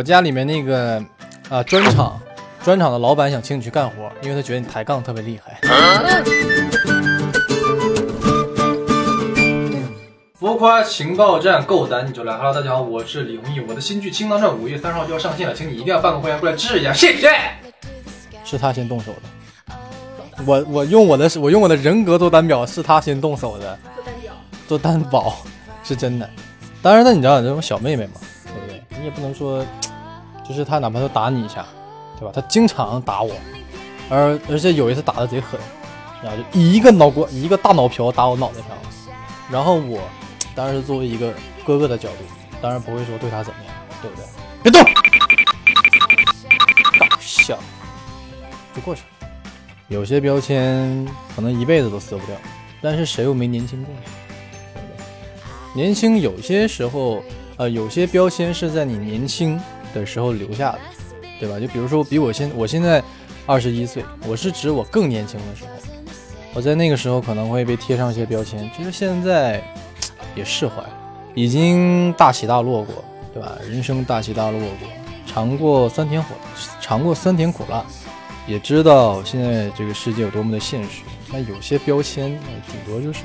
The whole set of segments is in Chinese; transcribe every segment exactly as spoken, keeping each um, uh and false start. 我家里面那个啊、呃、砖厂，砖厂的老板想请你去干活，因为他觉得你抬杠特别厉害。浮夸情报站够胆你就来。哈喽大家好，我是李弘毅，我的新剧《青藏站》五月三十号就要上线了，请你一定要办个会员过来支持一下，谢谢。是他先动手的，我我用我的我用我的人格做担保，是他先动手的，做担保，做担保是真的。当然，那你知道这种小妹妹嘛，对不对？你也不能说。就是他哪怕他打你一下，对吧？他经常打我，而而且有一次打得贼狠，然后就一个脑瓜一个大脑瓢打我脑袋上，然后我当然是作为一个哥哥的角度，当然不会说对他怎么样，对不对？别动！搞笑，就过去了。有些标签可能一辈子都撕不掉，但是谁又没年轻过？对不对？年轻有些时候，呃，有些标签是在你年轻的时候留下的，对吧？就比如说比我现我现在二十一岁，我是指我更年轻的时候，我在那个时候可能会被贴上一些标签，其实现在也释怀，已经大起大落过，对吧？人生大起大落过，尝过酸甜苦，尝过酸甜苦辣，也知道现在这个世界有多么的现实。那有些标签顶多就是，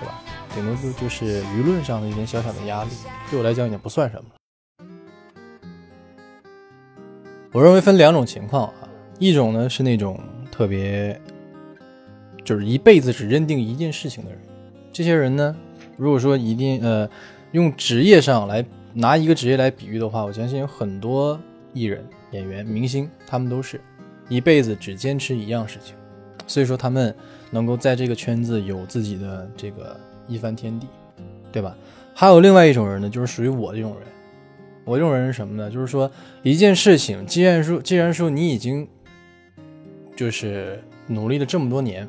对吧？顶多就就是舆论上的一点小小的压力，对我来讲也不算什么。我认为分两种情况啊，一种呢是那种特别就是一辈子只认定一件事情的人，这些人呢，如果说一定呃用职业上来拿一个职业来比喻的话，我相信有很多艺人、演员、明星，他们都是一辈子只坚持一样事情，所以说他们能够在这个圈子有自己的这个一番天地，对吧？还有另外一种人呢，就是属于我这种人。我这种人是什么呢？就是说一件事情，既然说既然说你已经就是努力了这么多年，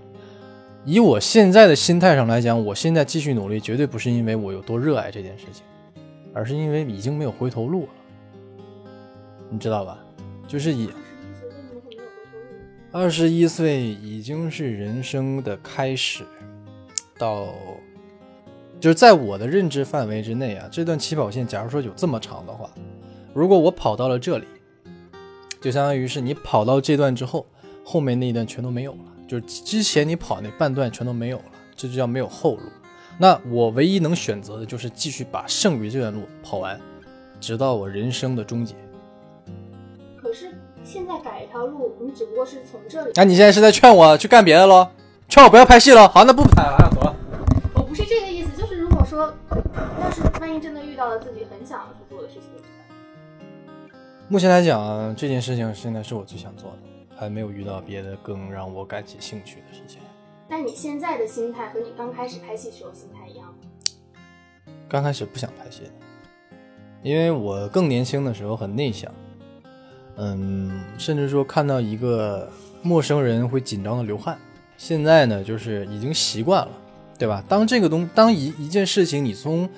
以我现在的心态上来讲，我现在继续努力绝对不是因为我有多热爱这件事情，而是因为已经没有回头路了，你知道吧？就是以二十一岁已经是人生的开始，到就是在我的认知范围之内啊，这段起跑线假如说有这么长的话，如果我跑到了这里，就相当于是你跑到这段之后，后面那一段全都没有了，就是之前你跑那半段全都没有了，这就叫没有后路。那我唯一能选择的就是继续把剩余这段路跑完，直到我人生的终结。可是现在改一条路，你只不过是从这里……那、啊、你现在是在劝我去干别的咯？劝我不要拍戏咯？好，那不拍了，啊，走了。我不是这个意思，就是如果说，要是万一真的遇到了自己很想去做的事情，目前来讲，这件事情现在是我最想做的，还没有遇到别的更让我感起兴趣的事情。那你现在的心态和你刚开始拍戏时候心态一样吗？刚开始不想拍戏，因为我更年轻的时候很内向，嗯，甚至说看到一个陌生人会紧张的流汗。现在呢，就是已经习惯了。对吧？当这个东，当一一件事情，你从，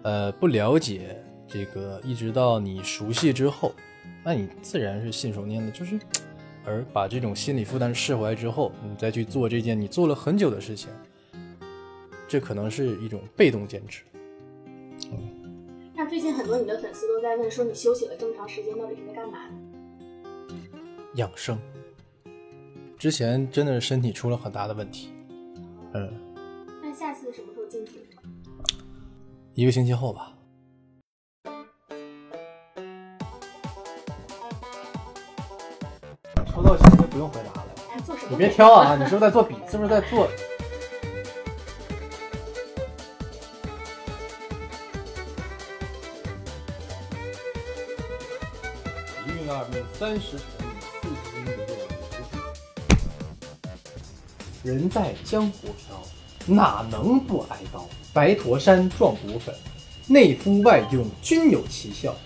呃，不了解这个，一直到你熟悉之后，那你自然是信手拈来，就是，而把这种心理负担释怀之后，你再去做这件你做了很久的事情，这可能是一种被动坚持。嗯。那最近很多你的粉丝都在问说，你休息了这么长时间，到底是在干嘛？养生。之前真的身体出了很大的问题，嗯。下次什么时候进行？一个星期后吧。抽到钱就不用回答了。哎，做什么？你别挑啊！你是不是在做笔？是不是在做？体育那边三十乘以四十斤左右的。人在江湖飘。哪能不挨刀？白驼山壮骨粉，内敷外用均有奇效。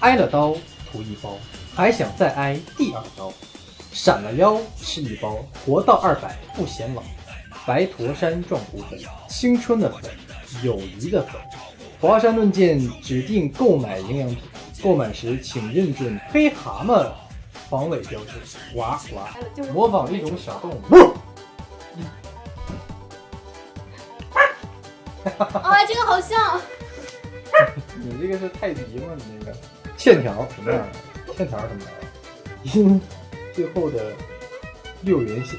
挨了刀涂一包，还想再挨第二刀。闪了腰吃一包，活到二百不显老。白驼山壮骨粉，青春的粉，友谊的粉。华山论剑指定购买营养品，购买时请认准黑蛤蟆防伪标志。哇哇，模仿一种小动物。哎、哦，这个好像。你这个是泰迪吗？你这个线条什么样的？线条什么样的？因最后的六原线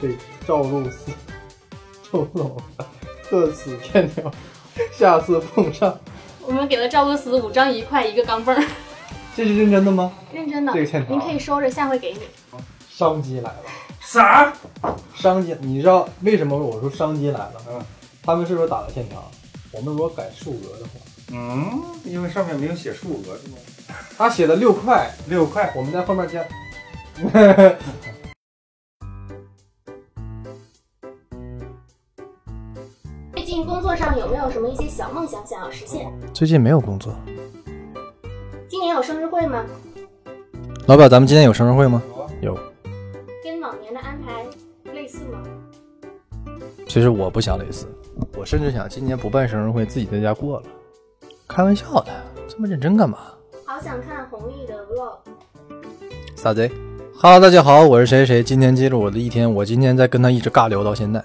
被赵露思周总特此线条下次奉上。我们给了赵露思五张一块一个钢镚儿。这是认真的吗？认真的。这个欠条您可以收着，下回给你。商机来了。啥？商机？你知道为什么我说商机来了？嗯，他们是不是打了欠条？我们如果改数额的话，嗯，因为上面没有写数额是吗？他写的六块，六块，我们在后面加。最近工作上有没有什么一些小梦想想要实现？最近没有工作。今年有生日会吗？老板，咱们今年有生日会吗？有。跟往年的安排类似吗？其实我不想类似，我甚至想今年不办生日会，自己在家过了。开玩笑的，这么认真干嘛？好想看弘毅的 vlog。撒贼！哈喽，大家好，我是谁谁，今天记录我的一天，我今天在跟他一直尬聊到现在。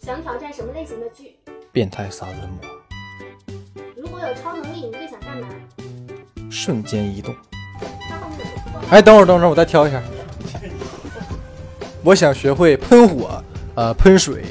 想挑战什么类型的剧？变态杀人魔。如果有超能力，你最想干嘛？瞬间移动。哎，等会儿，等会儿，我再挑一下。我想学会喷火，呃，喷水，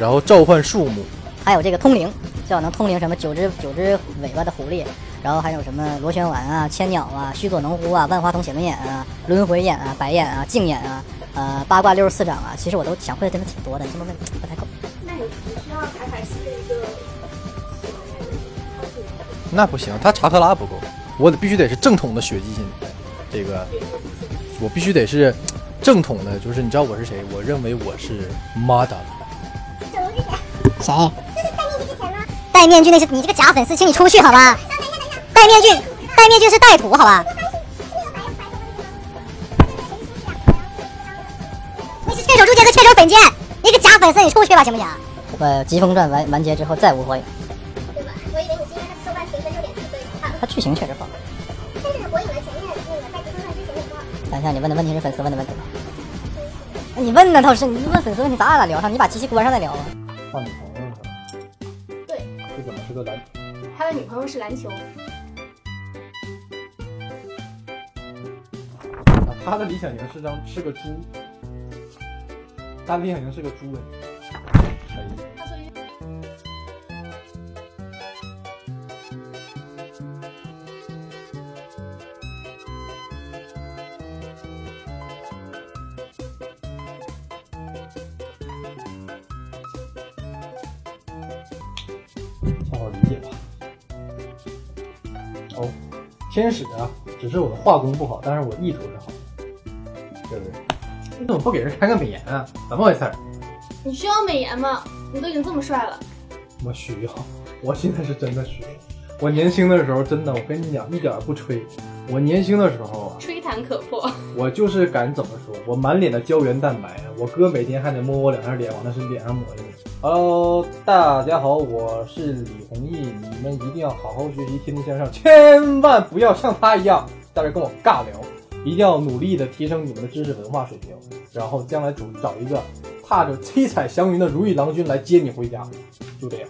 然后召唤树木，还有这个通灵，最好能通灵什么九只九只尾巴的狐狸，然后还有什么螺旋丸啊、千鸟啊、须佐能乎啊、万花筒写轮眼啊、轮回眼啊、白眼啊、镜眼啊、呃八卦六十四掌啊，其实我都想会的真的挺多的，这么问不太够。那你需要卡卡西的一个？那不行，他查特拉不够，我得必须得是正统的血祭心，这个我必须得是正统的，就是你知道我是谁？我认为我是马达。谁？戴面具那是你这个假粉丝，请你出去好吧？戴面具，戴面具是带土好吧？你是千手柱间和千手本间，你个假粉丝，你出去吧行不行？呃，疾风传完完结之后再无火影。对吧？我以为你是因为他豆瓣评分六点四分才看。他剧情确实好。但是火影的前面那个在疾风传之前也不好。等一下，你问的问题是粉丝问的问题吧？你问呢倒是，你问粉丝问题咱俩聊上，你把机器关上再聊吧。换女朋友是吧？对。这怎么是个篮球？他的女朋友是篮球。啊、他的理想型是张是个猪。他的理想型是个猪哎。可以。天使啊，只是我的画工不好，但是我意图是好的，对不对？你怎么不给人开个美颜啊？怎么回事？你需要美颜吗？你都已经这么帅了。我需要，我现在是真的需要。我年轻的时候真的，我跟你讲，一点不吹。我年轻的时候啊，吹弹可破。我就是敢怎么说，我满脸的胶原蛋白，我哥每天还得摸我两下脸，往那身脸上抹一抹。Hello， 大家好，我是李弘毅，你们一定要好好学习，天天向上，千万不要像他一样在这跟我尬聊，一定要努力的提升你们的知识文化水平，然后将来主找一个踏着七彩祥云的如意郎君来接你回家，就这样。